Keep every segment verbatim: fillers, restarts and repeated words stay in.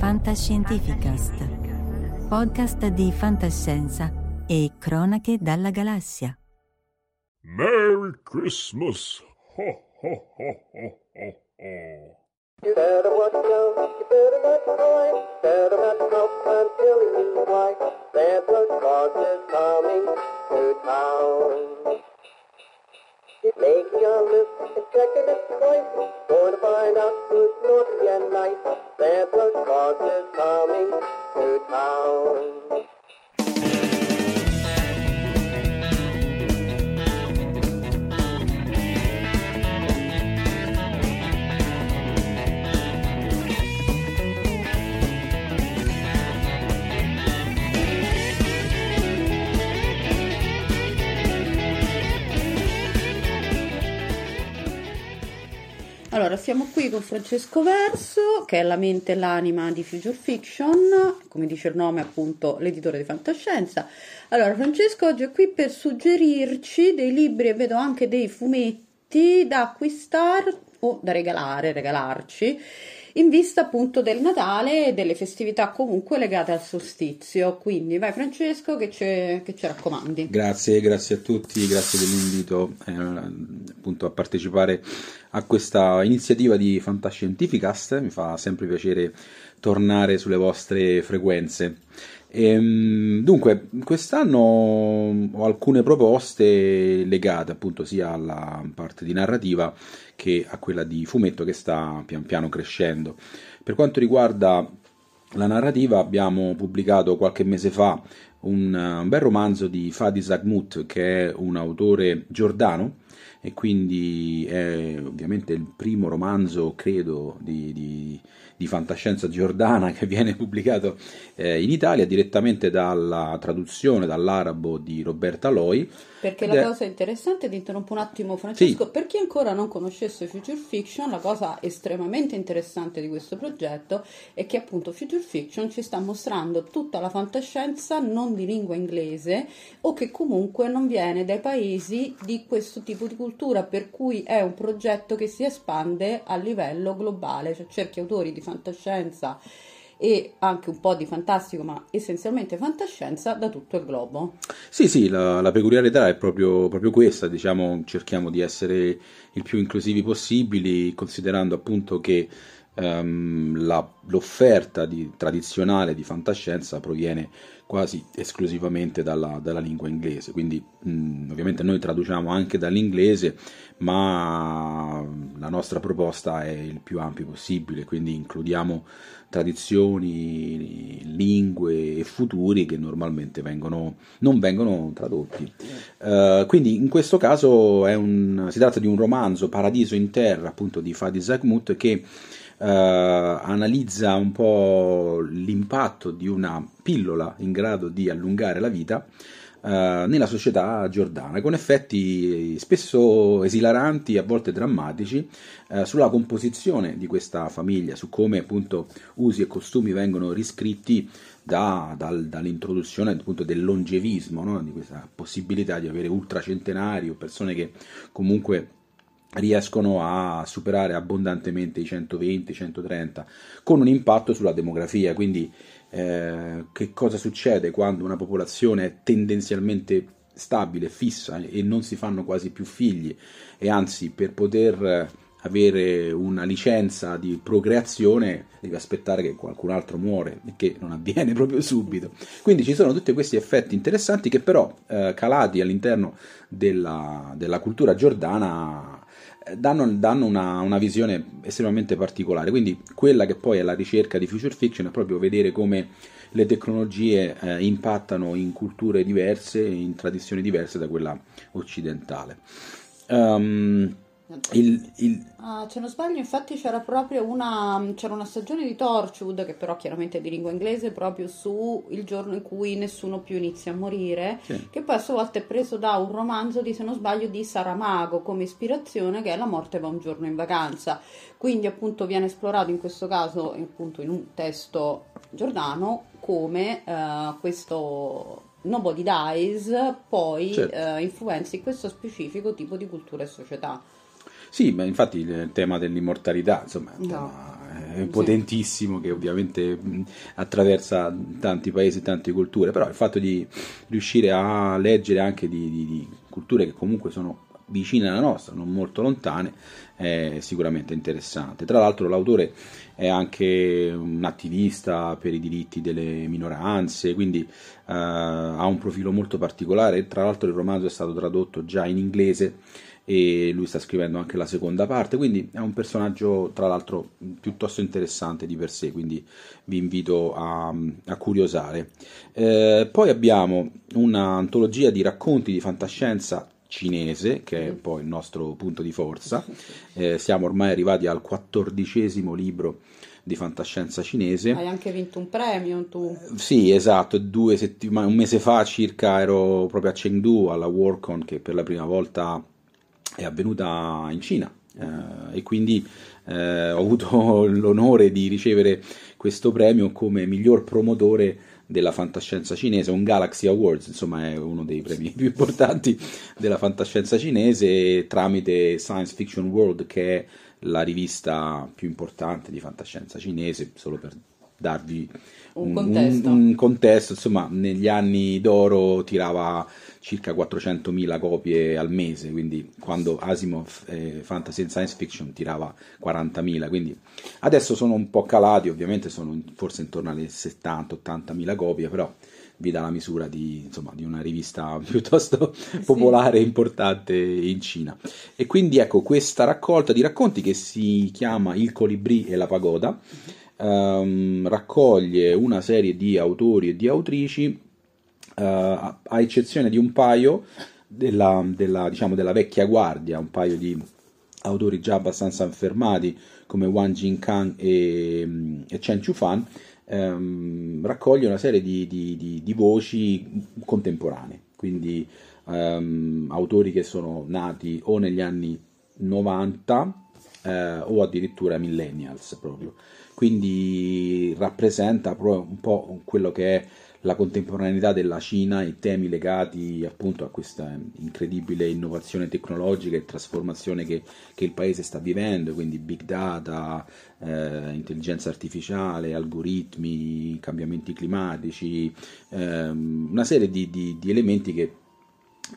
Fantascientificast, podcast di fantascienza e cronache dalla galassia. Merry Christmas! Ho, ho, ho, ho, ho, ho. You better watch out, you better not cry, you better not stop, I'm telling you why. Santa Claus is coming to town. Make your list and check it twice. Going to find out who's naughty and nice. Santa Claus is coming to town. Allora, siamo qui con Francesco Verso, che è la mente e l'anima di Future Fiction, come dice il nome appunto, l'editore di fantascienza. Allora, Francesco oggi è qui per suggerirci dei libri e vedo anche dei fumetti da acquistare o da regalare, regalarci, in vista appunto del Natale e delle festività comunque legate al solstizio. Quindi vai Francesco che ci, che ci raccomandi. Grazie, grazie a tutti, grazie dell'invito eh, appunto a partecipare a questa iniziativa di Fantascientificast. Mi fa sempre piacere tornare sulle vostre frequenze. Ehm, dunque, quest'anno ho alcune proposte legate appunto sia alla parte di narrativa che a quella di fumetto, che sta pian piano crescendo. Per quanto riguarda la narrativa, abbiamo pubblicato qualche mese fa un bel romanzo di Fadi Zaghmut, che è un autore giordano, e quindi è ovviamente il primo romanzo, credo, di, di, di fantascienza giordana che viene pubblicato eh, in Italia, direttamente dalla traduzione dall'arabo di Roberta Loy. Perché la è... cosa interessante, ti interrompo un attimo Francesco, sì. Per chi ancora non conoscesse Future Fiction, la cosa estremamente interessante di questo progetto è che appunto Future Fiction ci sta mostrando tutta la fantascienza non di lingua inglese o che comunque non viene dai paesi di questo tipo di cultura, per cui è un progetto che si espande a livello globale, cioè cerchi autori di fantascienza e anche un po' di fantastico, ma essenzialmente fantascienza da tutto il globo. Sì, sì, la, la peculiarità è proprio, proprio questa, diciamo, cerchiamo di essere il più inclusivi possibili, considerando appunto che um, la, l'offerta di, tradizionale di fantascienza proviene quasi esclusivamente dalla, dalla lingua inglese, quindi mh, ovviamente noi traduciamo anche dall'inglese, ma la nostra proposta è il più ampio possibile, quindi includiamo tradizioni, lingue e futuri che normalmente vengono, non vengono tradotti. Uh, quindi in questo caso è un, si tratta di un romanzo, Paradiso in Terra, appunto di Fadi Zaghmut, che Uh, analizza un po' l'impatto di una pillola in grado di allungare la vita uh, nella società giordana, con effetti spesso esilaranti, a volte drammatici, uh, sulla composizione di questa famiglia, su come appunto usi e costumi vengono riscritti da, dal, dall'introduzione appunto del longevismo, no? Di questa possibilità di avere ultracentenari o persone che comunque riescono a superare abbondantemente i centoventi centotrenta, con un impatto sulla demografia. Quindi eh, che cosa succede quando una popolazione è tendenzialmente stabile, fissa, e non si fanno quasi più figli, e anzi per poter avere una licenza di procreazione devi aspettare che qualcun altro muore, che non avviene proprio subito. Quindi ci sono tutti questi effetti interessanti che però eh, calati all'interno della, della cultura giordana danno, danno una, una visione estremamente particolare. Quindi quella che poi è la ricerca di Future Fiction è proprio vedere come le tecnologie eh, impattano in culture diverse, in tradizioni diverse da quella occidentale. Um, il, il... Ah, se non sbaglio, infatti c'era proprio una c'era una stagione di Torchwood, che però chiaramente è di lingua inglese, proprio su il giorno in cui nessuno più inizia a morire, sì. Che poi a sua volta è preso da un romanzo di, se non sbaglio, di Saramago come ispirazione, che è La morte va un giorno in vacanza. Quindi appunto viene esplorato in questo caso, appunto in un testo giordano, come uh, questo Nobody Dies poi certo. uh, influenzi questo specifico tipo di cultura e società. Sì, ma infatti il tema dell'immortalità, insomma, è un tema no. potentissimo, sì. Che ovviamente attraversa tanti paesi, tante culture, però il fatto di riuscire a leggere anche di, di, di culture che comunque sono vicine alla nostra, non molto lontane, è sicuramente interessante. Tra l'altro l'autore è anche un attivista per i diritti delle minoranze, quindi eh, ha un profilo molto particolare. Tra l'altro il romanzo è stato tradotto già in inglese e lui sta scrivendo anche la seconda parte, quindi è un personaggio tra l'altro piuttosto interessante di per sé, quindi vi invito a, a curiosare. Eh, poi abbiamo un'antologia di racconti di fantascienza cinese, che è un po' il nostro punto di forza. Eh, siamo ormai arrivati al quattordicesimo libro di fantascienza cinese. Hai anche vinto un premio tu. Eh, sì, esatto, due settimane, un mese fa circa ero proprio a Chengdu alla Worldcon, che per la prima volta è avvenuta in Cina, eh, e quindi eh, ho avuto l'onore di ricevere questo premio come miglior promotore della fantascienza cinese, un Galaxy Awards, insomma è uno dei premi più importanti della fantascienza cinese, tramite Science Fiction World, che è la rivista più importante di fantascienza cinese, solo per darvi un, un, contesto. Un, un contesto, insomma negli anni d'oro tirava circa quattrocentomila copie al mese, quindi quando Asimov eh, Fantasy and Science Fiction tirava quarantamila, quindi adesso sono un po' calati, ovviamente sono forse intorno alle settanta ottantamila copie, però vi dà la misura di, insomma, di una rivista piuttosto sì. popolare e importante in Cina. E quindi ecco questa raccolta di racconti che si chiama Il colibrì e la pagoda. Um, raccoglie una serie di autori e di autrici, uh, a, a eccezione di un paio della, della, diciamo, della vecchia guardia, un paio di autori già abbastanza affermati come Wang Jingcan e, e Chen Chufan. Um, raccoglie una serie di, di, di, di voci contemporanee, quindi um, autori che sono nati o negli anni novanta eh, o addirittura millennials proprio. Quindi rappresenta proprio un po' quello che è la contemporaneità della Cina, i temi legati appunto a questa incredibile innovazione tecnologica e trasformazione che, che il paese sta vivendo, quindi big data, eh, intelligenza artificiale, algoritmi, cambiamenti climatici, eh, una serie di, di, di elementi che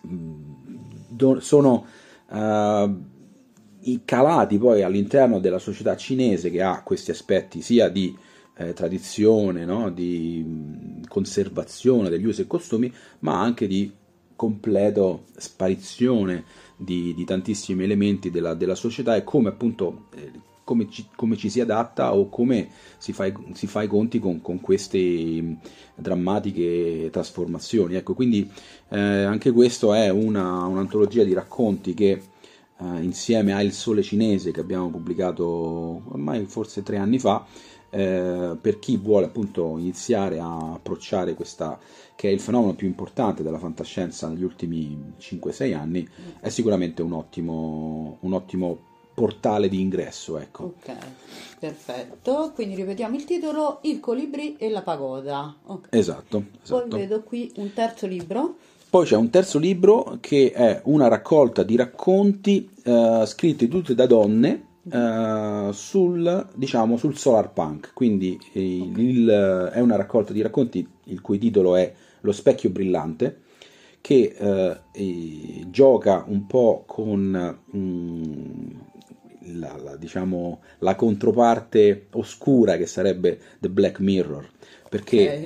mh, sono... Uh, calati poi all'interno della società cinese, che ha questi aspetti sia di eh, tradizione, no? Di conservazione degli usi e costumi, ma anche di completo sparizione di, di tantissimi elementi della, della società, e come appunto eh, come, ci, come ci si adatta o come si fa, si fa i conti con, con queste drammatiche trasformazioni. Ecco, quindi eh, anche questo è una, un'antologia di racconti che Uh, insieme a Il sole cinese, che abbiamo pubblicato ormai forse tre anni fa, eh, per chi vuole appunto iniziare a approcciare questa che è il fenomeno più importante della fantascienza negli ultimi cinque sei anni, è sicuramente un ottimo, un ottimo portale di ingresso, ecco. Ok, perfetto. Quindi ripetiamo il titolo: Il colibrì e la pagoda. Okay. Esatto, esatto. Poi vedo qui un terzo libro. Poi c'è un terzo libro che è una raccolta di racconti eh, scritti tutti da donne eh, sul, diciamo, sul solar punk, quindi eh, okay. il, è una raccolta di racconti il cui titolo è Lo specchio brillante, che eh, eh, gioca un po' con mh, la, la, diciamo, la controparte oscura che sarebbe The Black Mirror, perché okay.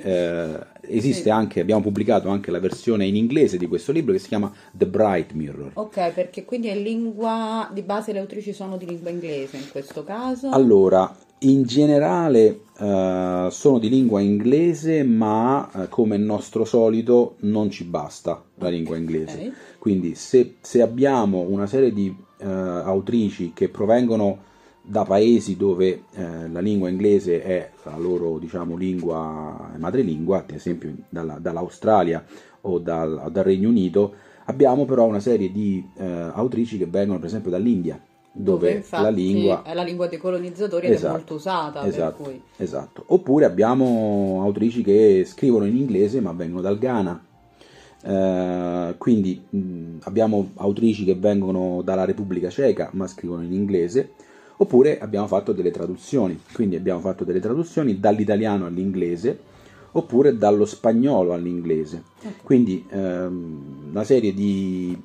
eh, esiste sì. anche, abbiamo pubblicato anche la versione in inglese di questo libro che si chiama The Bright Mirror. Ok, perché quindi è lingua, di base le autrici sono di lingua inglese in questo caso? Allora, in generale eh, sono di lingua inglese, ma eh, come nostro solito non ci basta la lingua inglese. Okay. Quindi se, se abbiamo una serie di eh, autrici che provengono da paesi dove eh, la lingua inglese è la loro, diciamo, lingua madrelingua, ad esempio dalla, dall'Australia o dal, dal Regno Unito, abbiamo però una serie di eh, autrici che vengono per esempio dall'India, dove, dove la lingua è la lingua dei colonizzatori, esatto, ed è molto usata, esatto, per cui... esatto. Oppure abbiamo autrici che scrivono in inglese ma vengono dal Ghana, eh, quindi mh, abbiamo autrici che vengono dalla Repubblica Ceca ma scrivono in inglese. Oppure abbiamo fatto delle traduzioni, quindi abbiamo fatto delle traduzioni dall'italiano all'inglese, oppure dallo spagnolo all'inglese. Quindi ehm, una serie di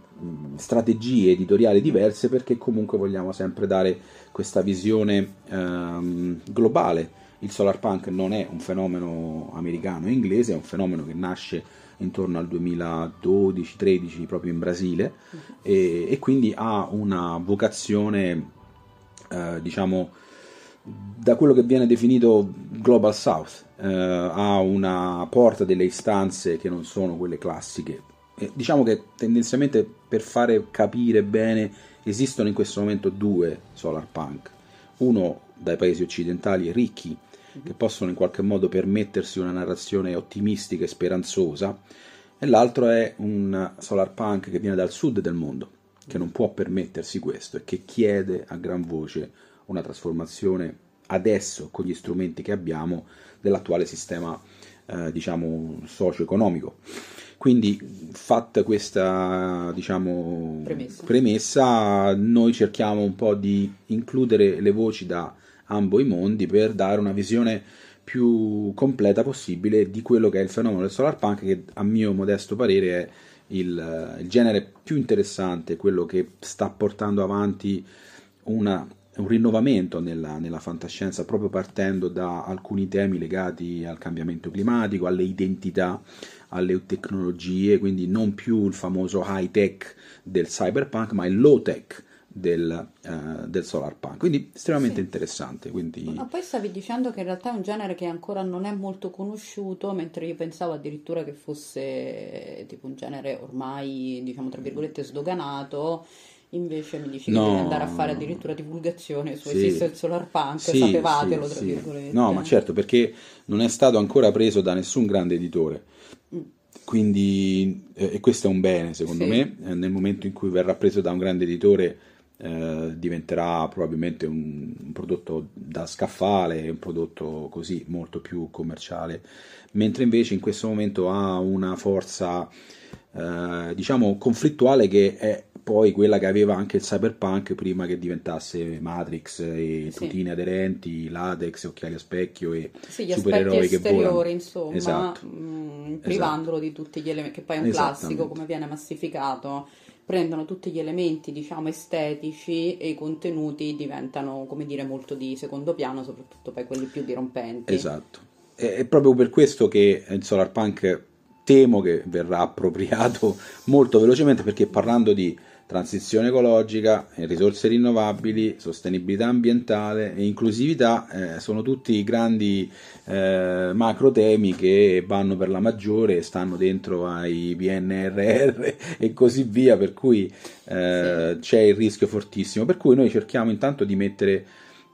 strategie editoriali diverse, perché comunque vogliamo sempre dare questa visione ehm, globale. Il solarpunk non è un fenomeno americano o inglese, è un fenomeno che nasce intorno al duemiladodici tredici proprio in Brasile, e, e quindi ha una vocazione... Eh, diciamo da quello che viene definito Global South, eh, ha una porta delle istanze che non sono quelle classiche, eh, diciamo che tendenzialmente, per fare capire bene, esistono in questo momento due solar punk: uno dai paesi occidentali ricchi, che possono in qualche modo permettersi una narrazione ottimistica e speranzosa, e l'altro è un solar punk che viene dal sud del mondo, che non può permettersi questo e che chiede a gran voce una trasformazione adesso, con gli strumenti che abbiamo, dell'attuale sistema eh, diciamo socio-economico. Quindi, fatta questa, diciamo, premessa. premessa, noi cerchiamo un po' di includere le voci da ambo i mondi per dare una visione più completa possibile di quello che è il fenomeno del solarpunk, che a mio modesto parere è Il, il genere più interessante, quello che sta portando avanti una, un rinnovamento nella, nella fantascienza, proprio partendo da alcuni temi legati al cambiamento climatico, alle identità, alle tecnologie, quindi non più il famoso high tech del cyberpunk, ma il low tech del, uh, del solarpunk, quindi estremamente sì. interessante. Quindi... Ma poi stavi dicendo che in realtà è un genere che ancora non è molto conosciuto, mentre io pensavo addirittura che fosse tipo un genere ormai, diciamo, tra virgolette sdoganato. Invece mi dici no, che devi andare a fare addirittura divulgazione su sì, esiste il solarpunk, sì, sapevatelo, sì, tra virgolette. No, ma certo, perché non è stato ancora preso da nessun grande editore. Mm. Quindi, eh, e questo è un bene, secondo sì. me, eh, nel momento in cui verrà preso da un grande editore, Eh, diventerà probabilmente un, un prodotto da scaffale, un prodotto così molto più commerciale, mentre invece in questo momento ha una forza eh, diciamo conflittuale, che è poi quella che aveva anche il cyberpunk prima che diventasse Matrix e sì. tutine aderenti, latex, occhiali a specchio e sì, supereroi che volano, insomma, esatto. mh, privandolo esatto. di tutti gli elementi, che poi è un classico, come viene massificato, prendono tutti gli elementi, diciamo, estetici, e i contenuti diventano, come dire, molto di secondo piano, soprattutto per quelli più dirompenti. Esatto. È proprio per questo che il solarpunk temo che verrà appropriato molto velocemente, perché parlando di transizione ecologica, risorse rinnovabili, sostenibilità ambientale e inclusività, eh, sono tutti grandi eh, macro temi che vanno per la maggiore, stanno dentro ai P N R R e così via, per cui eh, sì. c'è il rischio fortissimo, per cui noi cerchiamo intanto di mettere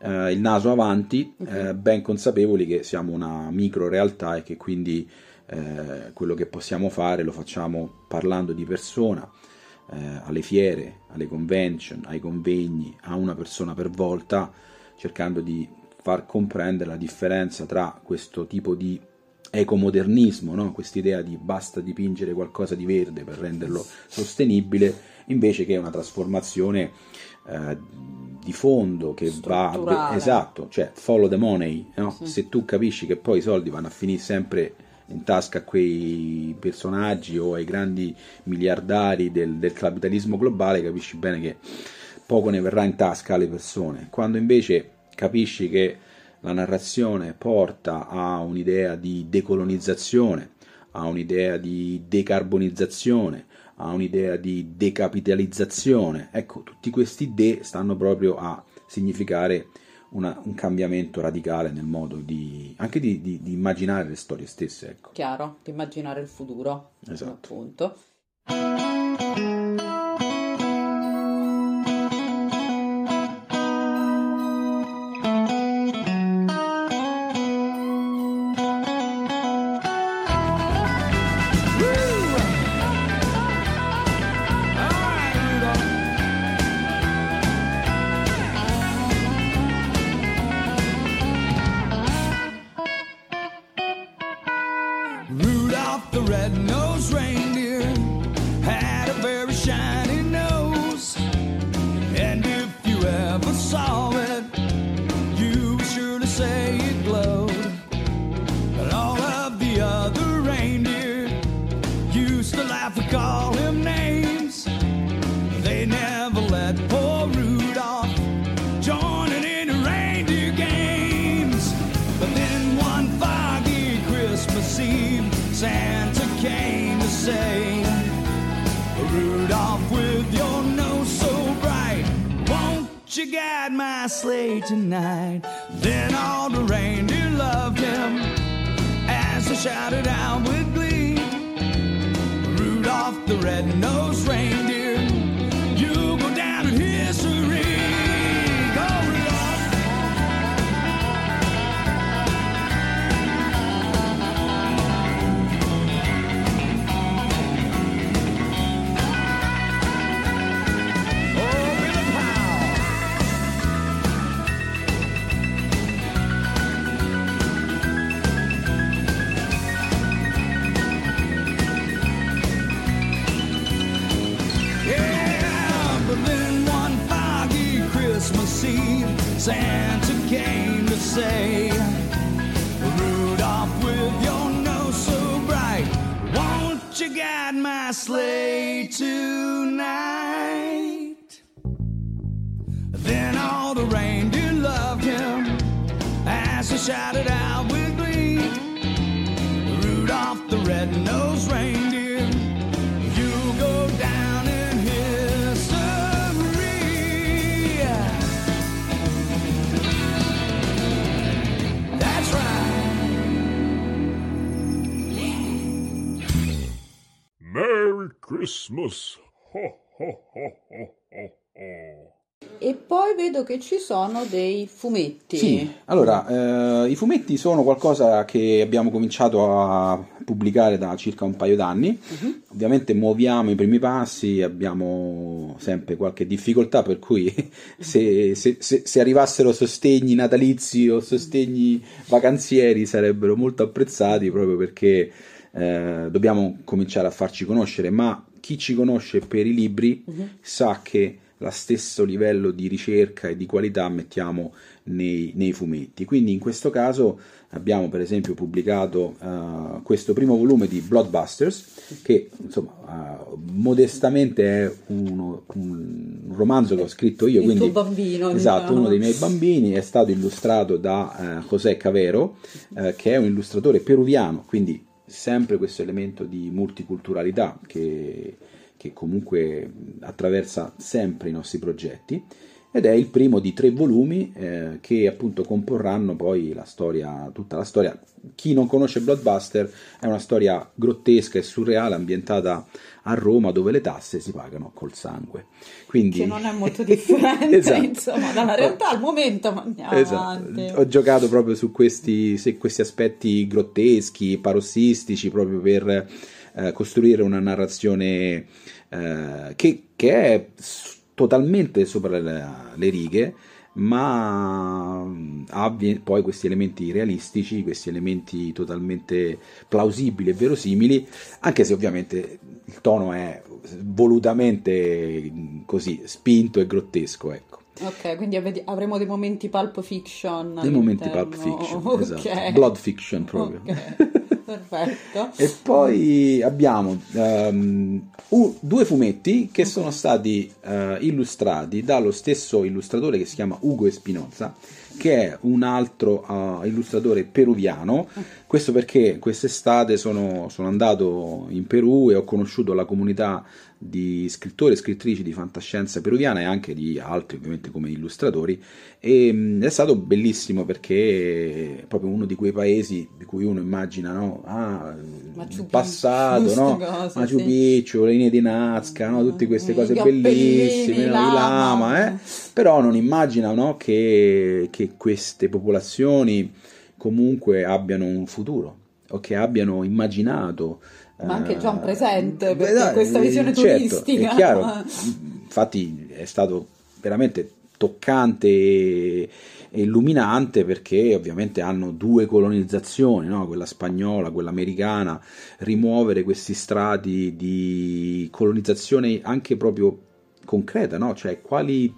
eh, il naso avanti, okay. eh, ben consapevoli che siamo una micro realtà e che quindi eh, quello che possiamo fare lo facciamo parlando di persona, alle fiere, alle convention, ai convegni, a una persona per volta, cercando di far comprendere la differenza tra questo tipo di ecomodernismo, no? Quest'idea di basta dipingere qualcosa di verde per renderlo sostenibile, invece che una trasformazione eh, di fondo che va... Esatto, cioè follow the money, no? Sì. Se tu capisci che poi i soldi vanno a finire sempre in tasca a quei personaggi o ai grandi miliardari del, del capitalismo globale, capisci bene che poco ne verrà in tasca alle persone. Quando invece capisci che la narrazione porta a un'idea di decolonizzazione, a un'idea di decarbonizzazione, a un'idea di decapitalizzazione, ecco, tutti questi de stanno proprio a significare una, un cambiamento radicale nel modo di anche di, di, di immaginare le storie stesse, ecco. Chiaro, di immaginare il futuro, esatto, appunto. E poi vedo che ci sono dei fumetti. Sì, allora eh, i fumetti sono qualcosa che abbiamo cominciato a pubblicare da circa un paio d'anni. Uh-huh. Ovviamente muoviamo i primi passi, abbiamo sempre qualche difficoltà, per cui se, se, se, se arrivassero sostegni natalizi o sostegni vacanzieri sarebbero molto apprezzati, proprio perché eh, dobbiamo cominciare a farci conoscere, ma chi ci conosce per i libri uh-huh. sa che lo stesso livello di ricerca e di qualità mettiamo nei, nei fumetti. Quindi in questo caso abbiamo per esempio pubblicato uh, questo primo volume di Bloodbusters, che insomma uh, modestamente è uno, un romanzo che ho scritto io. Il quindi, tuo bambino. Esatto, diciamo. Uno dei miei bambini, è stato illustrato da uh, José Cavero, uh, che è un illustratore peruviano, quindi sempre questo elemento di multiculturalità che, che comunque attraversa sempre i nostri progetti, ed è il primo di tre volumi eh, che appunto comporranno poi la storia, tutta la storia. Chi non conosce Bloodbuster, è una storia grottesca e surreale ambientata a Roma, dove le tasse si pagano col sangue. Quindi... Che non è molto differente esatto. insomma, dalla realtà al momento, ma andiamo esatto. avanti. Ho giocato proprio su questi, se questi aspetti grotteschi, parossistici, proprio per eh, costruire una narrazione eh, che, che è totalmente sopra le, le righe, ma ha poi questi elementi realistici, questi elementi totalmente plausibili e verosimili, anche se ovviamente il tono è volutamente così spinto e grottesco, ecco. Ok, quindi avremo dei momenti pulp fiction. Dei momenti pulp fiction, okay. Esatto. Blood fiction proprio. Okay. Perfetto. E poi abbiamo um, u- due fumetti che okay. sono stati uh, illustrati dallo stesso illustratore che si chiama Ugo Espinoza, che è un altro uh, illustratore peruviano. Questo perché quest'estate sono, sono andato in Perù e ho conosciuto la comunità di scrittori e scrittrici di fantascienza peruviana e anche di altri, ovviamente, come illustratori, e mh, è stato bellissimo perché è proprio uno di quei paesi di cui uno immagina, no? Ah, il passato, no? Cosa, Machu Picchu, sì. Le linee di Nazca, no? Tutte queste I cose bellissime, lama. lama, eh? Però non immagina, no? che, che queste popolazioni comunque abbiano un futuro o che abbiano immaginato, ma anche già un presente, perché beh, questa visione certo, turistica è chiaro. Infatti è stato veramente toccante e illuminante, perché ovviamente hanno due colonizzazioni, no? Quella spagnola, quella americana. Rimuovere questi strati di colonizzazione anche proprio concreta, no? Cioè quali,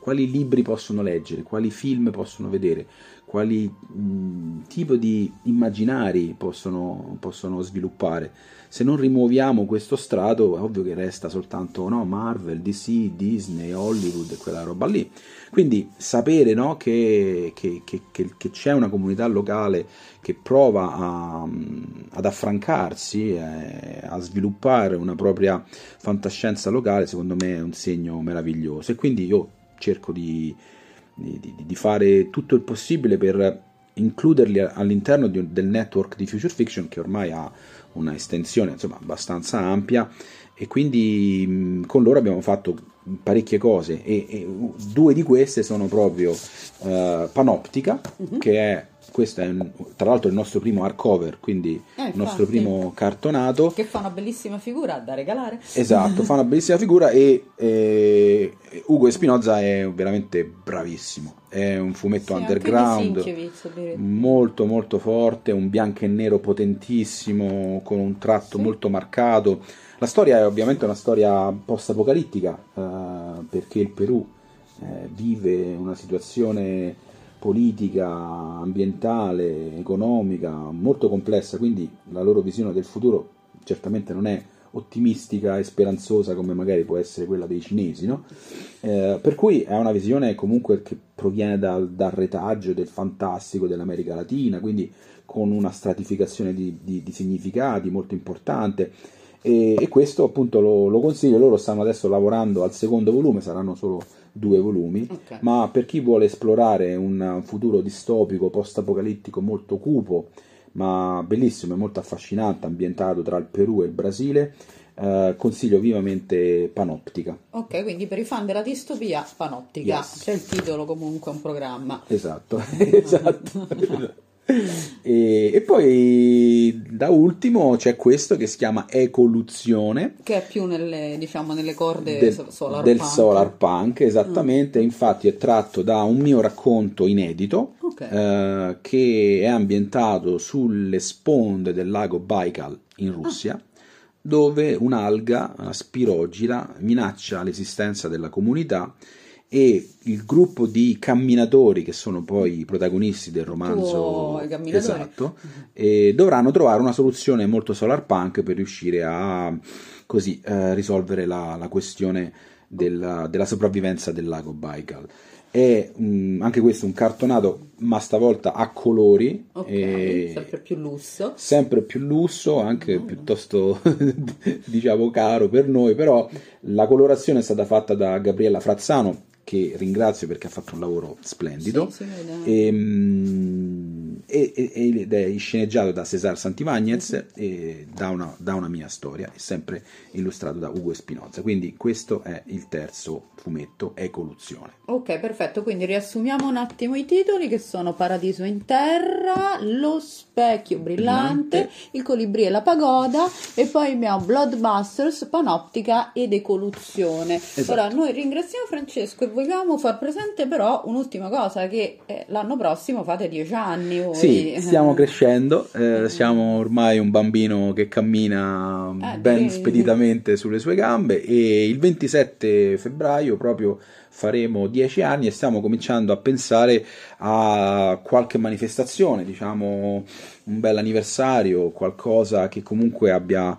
quali libri possono leggere, quali film possono vedere, quali mh, tipo di immaginari possono, possono sviluppare. Se non rimuoviamo questo strato è ovvio che resta soltanto, no, Marvel, D C, Disney, Hollywood e quella roba lì. Quindi sapere, no, che, che, che, che, che c'è una comunità locale che prova a, ad affrancarsi, eh, a sviluppare una propria fantascienza locale, secondo me è un segno meraviglioso. E quindi io cerco di Di, di fare tutto il possibile per includerli all'interno di, del network di Future Fiction, che ormai ha una estensione insomma abbastanza ampia, e quindi mh, con loro abbiamo fatto parecchie cose, e, e due di queste sono proprio uh, Panoptica, mm-hmm. che è questo è un, tra l'altro il nostro primo hardcover, quindi eh, il nostro infatti, primo cartonato, che fa una bellissima figura da regalare, esatto, fa una bellissima figura, e, e Ugo Espinoza è veramente bravissimo, è un fumetto sì, underground molto molto forte, un bianco e nero potentissimo con un tratto sì. molto marcato. La storia è ovviamente una storia post-apocalittica, eh, perché il Perù eh, vive una situazione politica, ambientale, economica molto complessa, quindi la loro visione del futuro certamente non è ottimistica e speranzosa come magari può essere quella dei cinesi, no? Eh, per cui è una visione comunque che proviene dal, dal retaggio del fantastico dell'America Latina, quindi con una stratificazione di, di, di significati molto importante, e, e questo appunto lo, lo consiglio. Loro stanno adesso lavorando al secondo volume, saranno solo due volumi, okay. ma per chi vuole esplorare un futuro distopico post-apocalittico molto cupo ma bellissimo e molto affascinante, ambientato tra il Perù e il Brasile, eh, consiglio vivamente Panoptica. Ok, quindi per i fan della distopia Panoptica, yes. c'è il titolo, comunque un programma, esatto, esatto. E, e poi da ultimo c'è questo che si chiama Ecoluzione, che è più nelle, diciamo, nelle corde de, solar del punk. Solar punk, esattamente, mm. infatti è tratto da un mio racconto inedito, okay. eh, che è ambientato sulle sponde del lago Baikal in Russia, ah. dove un'alga, una spirogira, minaccia l'esistenza della comunità, e il gruppo di camminatori, che sono poi i protagonisti del romanzo, oh, esatto, e dovranno trovare una soluzione molto solar punk per riuscire a così eh, risolvere la, la questione della, della sopravvivenza del lago Baikal. È mh, anche questo un cartonato, ma stavolta a colori, okay, e sempre più lusso, sempre più lusso, anche oh. piuttosto diciamo caro per noi, però la colorazione è stata fatta da Gabriella Frassano, che ringrazio perché ha fatto un lavoro splendido, sì, sì, e, e, ed è sceneggiato da Cesar Santimagnez, mm-hmm. e da una, da una mia storia, è sempre illustrato da Ugo Espinoza. Quindi questo è il terzo fumetto, Ecoluzione. Ok, perfetto, quindi riassumiamo un attimo i titoli, che sono Paradiso in Terra, Lo specchio brillante, brillante. Il colibrì e la pagoda, e poi abbiamo Bloodbusters, Panoptica ed Ecoluzione. Esatto. Ora noi ringraziamo Francesco e vogliamo far presente però un'ultima cosa, che l'anno prossimo fate dieci anni voi. Sì, stiamo crescendo, eh, siamo ormai un bambino che cammina ah, ben sì. speditamente sulle sue gambe, e il ventisette febbraio proprio faremo dieci anni e stiamo cominciando a pensare a qualche manifestazione, diciamo un bel anniversario, qualcosa che comunque abbia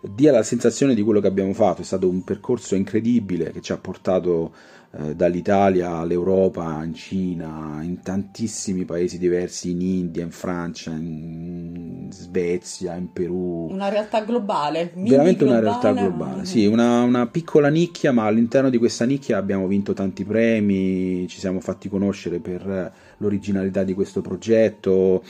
dia la sensazione di quello che abbiamo fatto. È stato un percorso incredibile che ci ha portato eh, dall'Italia all'Europa, in Cina, in tantissimi paesi diversi, in India, in Francia, in Svezia, in Perù. Una realtà globale. Veramente globale. Una realtà globale, sì, una, una piccola nicchia, ma all'interno di questa nicchia abbiamo vinto tanti premi, ci siamo fatti conoscere per l'originalità di questo progetto.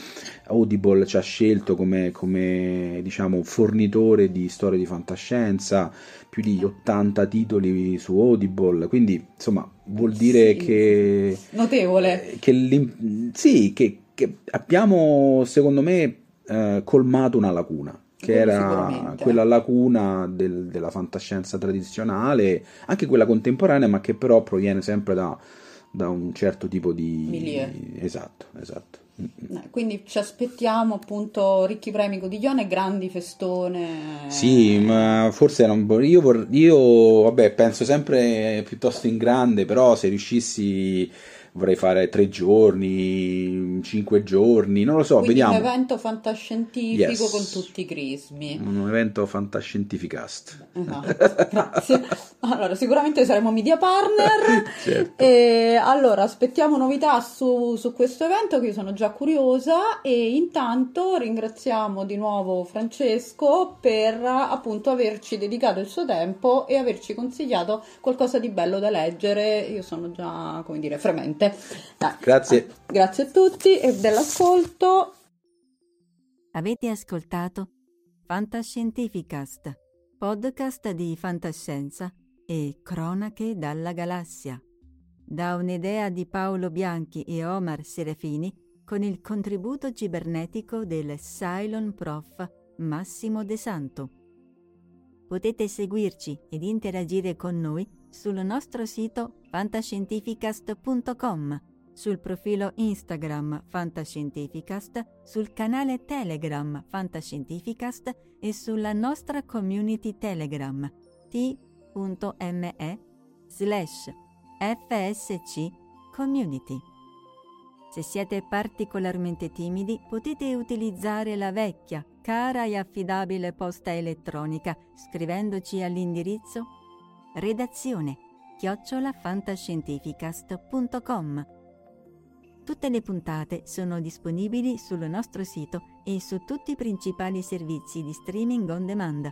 Audible ci ha scelto come, come diciamo fornitore di storie di fantascienza, più di ottanta titoli su Audible, quindi insomma vuol dire sì, che notevole, che sì, che, che abbiamo secondo me eh, colmato una lacuna, che quello era quella lacuna del, della fantascienza tradizionale, anche quella contemporanea, ma che però proviene sempre da da un certo tipo di milieu. Esatto, esatto. Quindi ci aspettiamo appunto ricchi premi, Godiglione, grandi festone. Sì, ma forse non io, vor... io vabbè, penso sempre piuttosto in grande, però se riuscissi vorrei fare tre giorni, cinque giorni, non lo so. Quindi vediamo. Un evento fantascientifico, yes, con tutti i crismi. Un evento fantascientificast. Esatto, grazie. Allora, sicuramente saremo media partner. Certo. E allora, aspettiamo novità su, su questo evento, che io sono già curiosa. E intanto ringraziamo di nuovo Francesco per appunto averci dedicato il suo tempo e averci consigliato qualcosa di bello da leggere. Io sono già, come dire, fremente. Dai. Grazie. Grazie a tutti e dell'ascolto. Avete ascoltato Fantascientificast, podcast di fantascienza e cronache dalla galassia, da un'idea di Paolo Bianchi e Omar Serafini con il contributo cibernetico del Cylon Prof Massimo De Santo. Potete seguirci ed interagire con noi sul nostro sito fantascientificast punto com, sul profilo Instagram Fantascientificast, sul canale Telegram Fantascientificast e sulla nostra community Telegram t punto m e slash f s c community. Se siete particolarmente timidi, potete utilizzare la vecchia, cara e affidabile posta elettronica scrivendoci all'indirizzo redazione chiocciola fantascientificast punto com. Tutte le puntate sono disponibili sul nostro sito e su tutti i principali servizi di streaming on demand.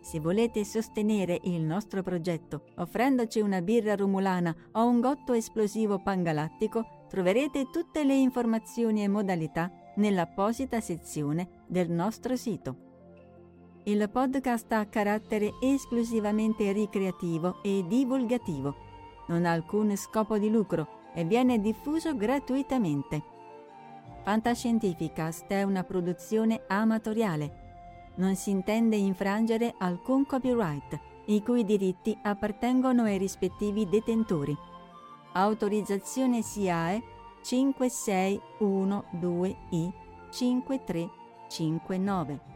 Se volete sostenere il nostro progetto offrendoci una birra rumulana o un gotto esplosivo pangalattico, troverete tutte le informazioni e modalità nell'apposita sezione del nostro sito. Il podcast ha carattere esclusivamente ricreativo e divulgativo, non ha alcun scopo di lucro e viene diffuso gratuitamente. Fantascientificast è una produzione amatoriale. Non si intende infrangere alcun copyright, i cui diritti appartengono ai rispettivi detentori. Autorizzazione S I A E cinque sei uno due i cinque tre cinque nove.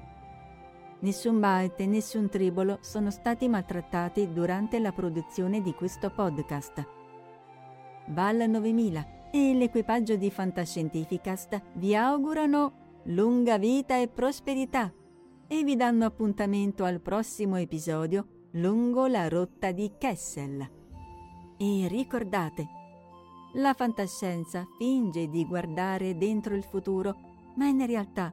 Nessun byte e nessun tribolo sono stati maltrattati durante la produzione di questo podcast. Val novemila e l'equipaggio di Fantascientificast vi augurano lunga vita e prosperità e vi danno appuntamento al prossimo episodio lungo la rotta di Kessel. E ricordate, la fantascienza finge di guardare dentro il futuro, ma in realtà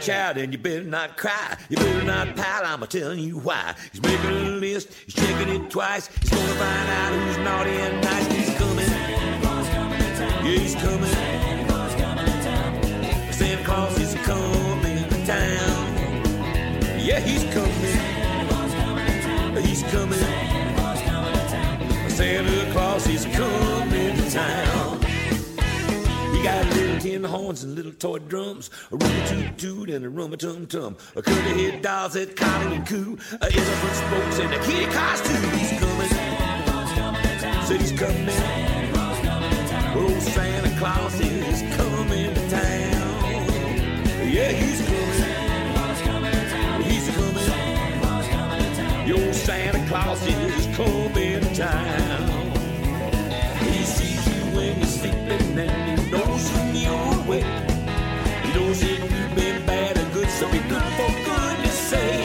Child, and you better not cry, you better not pout, I'm telling you why. He's making a list, he's checking it twice, he's gonna find out who's naughty and nice, he's coming. horns and little toy drums, a rumba-toot-toot and a rumba-tum-tum, a curly-head dolls that coddle and coo, a elephant spokes and a kitty costume. He's coming, said he's coming, old Santa Claus is coming to town. Yeah, he's coming, he's coming, your Santa Claus is coming to town. Sleeping and he knows when you're awake. He knows if you've been bad or good, so be good for goodness sake.